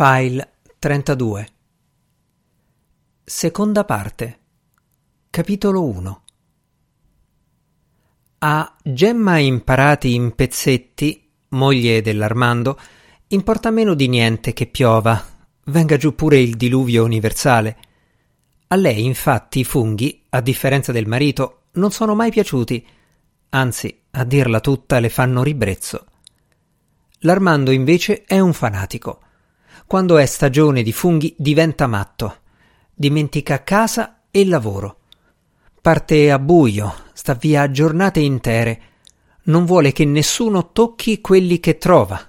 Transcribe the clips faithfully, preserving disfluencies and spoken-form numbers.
File trentadue. Seconda parte. Capitolo uno. A Gemma Imparati in Pezzetti, moglie dell'Armando, importa meno di niente che piova, venga giù pure il diluvio universale. A lei, infatti, i funghi, a differenza del marito, non sono mai piaciuti, anzi, a dirla tutta, le fanno ribrezzo. L'Armando, invece, è un fanatico. Quando è stagione di funghi diventa matto, dimentica casa e lavoro, parte a buio, sta via giornate intere, non vuole che nessuno tocchi quelli che trova,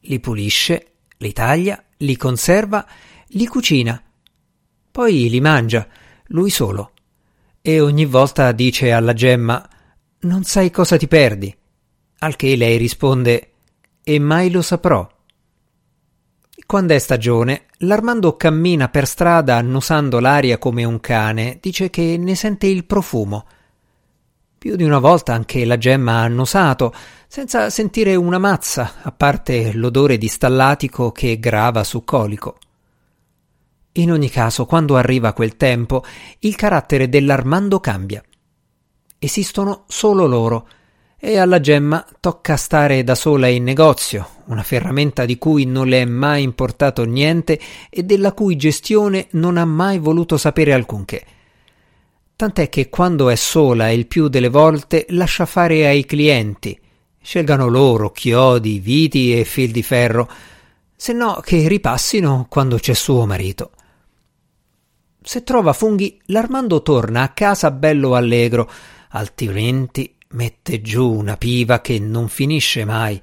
li pulisce, li taglia, li conserva, li cucina, poi li mangia, lui solo, e ogni volta dice alla Gemma: «Non sai cosa ti perdi», al che lei risponde: «E mai lo saprò». Quando è stagione, l'Armando cammina per strada annusando l'aria come un cane, dice che ne sente il profumo. Più di una volta anche la Gemma ha annusato, senza sentire una mazza, a parte l'odore di stallatico che grava su colico. In ogni caso, quando arriva quel tempo, il carattere dell'Armando cambia. Esistono solo loro, e alla Gemma tocca stare da sola in negozio, una ferramenta di cui non le è mai importato niente e della cui gestione non ha mai voluto sapere alcunché. Tant'è che quando è sola, il più delle volte lascia fare ai clienti, scelgano loro chiodi, viti e fil di ferro, se no che ripassino quando c'è suo marito. Se trova funghi, l'Armando torna a casa bello allegro, altrimenti mette giù una piva che non finisce mai.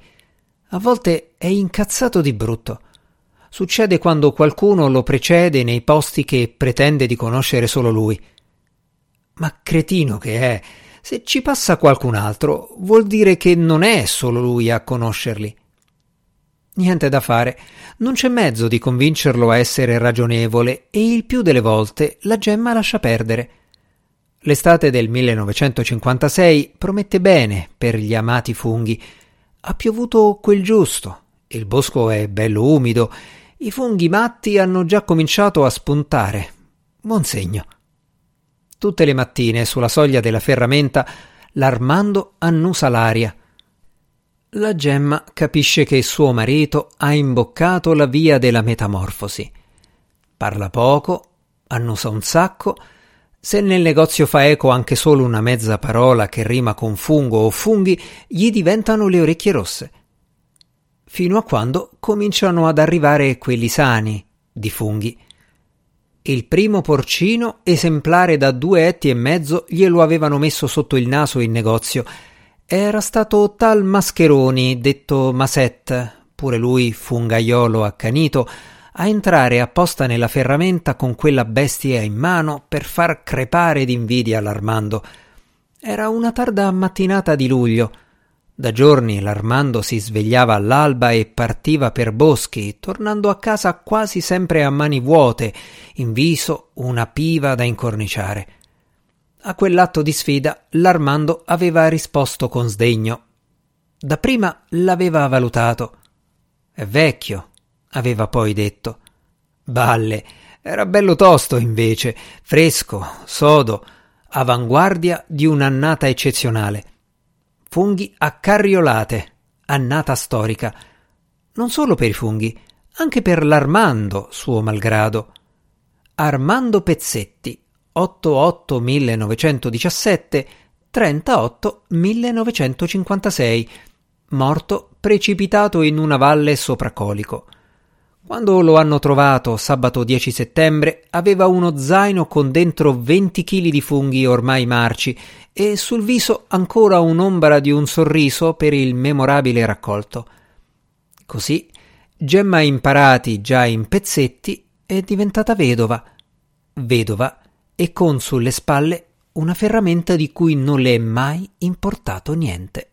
A volte è incazzato di brutto. Succede quando qualcuno lo precede nei posti che pretende di conoscere solo lui. Ma cretino che è, se ci passa qualcun altro vuol dire che non è solo lui a conoscerli. Niente da fare, non c'è mezzo di convincerlo a essere ragionevole e il più delle volte la Gemma lascia perdere. L'estate del millenovecentocinquantasei promette bene per gli amati funghi. Ha piovuto quel giusto, il bosco è bello umido, i funghi matti hanno già cominciato a spuntare. Buon segno. Tutte le mattine, sulla soglia della ferramenta, l'Armando annusa l'aria. La Gemma capisce che suo marito ha imboccato la via della metamorfosi. Parla poco, annusa un sacco. Se nel negozio fa eco anche solo una mezza parola che rima con fungo o funghi, gli diventano le orecchie rosse. Fino a quando cominciano ad arrivare quelli sani, di funghi. Il primo porcino, esemplare da due etti e mezzo, glielo avevano messo sotto il naso in negozio. Era stato tal Mascheroni, detto Maset, pure lui fungaiolo accanito, a entrare apposta nella ferramenta con quella bestia in mano per far crepare d'invidia l'Armando. Era una tarda mattinata di luglio. Da giorni l'Armando si svegliava all'alba e partiva per boschi, tornando a casa quasi sempre a mani vuote, in viso una piva da incorniciare. A quell'atto di sfida l'Armando aveva risposto con sdegno. Dapprima l'aveva valutato. È vecchio, aveva poi detto. Balle, era bello tosto invece, fresco, sodo, avanguardia di un'annata eccezionale. Funghi a carriolate, annata storica. Non solo per i funghi, anche per l'Armando, suo malgrado. Armando Pezzetti, otto otto millenovecentodiciassette, trentotto millenovecentocinquantasei, morto precipitato in una valle sopra Colico. Quando lo hanno trovato sabato dieci settembre aveva uno zaino con dentro venti chili di funghi ormai marci e sul viso ancora un'ombra di un sorriso per il memorabile raccolto. Così Gemma Imparati, già in Pezzetti, è diventata vedova, vedova e con sulle spalle una ferramenta di cui non le è mai importato niente.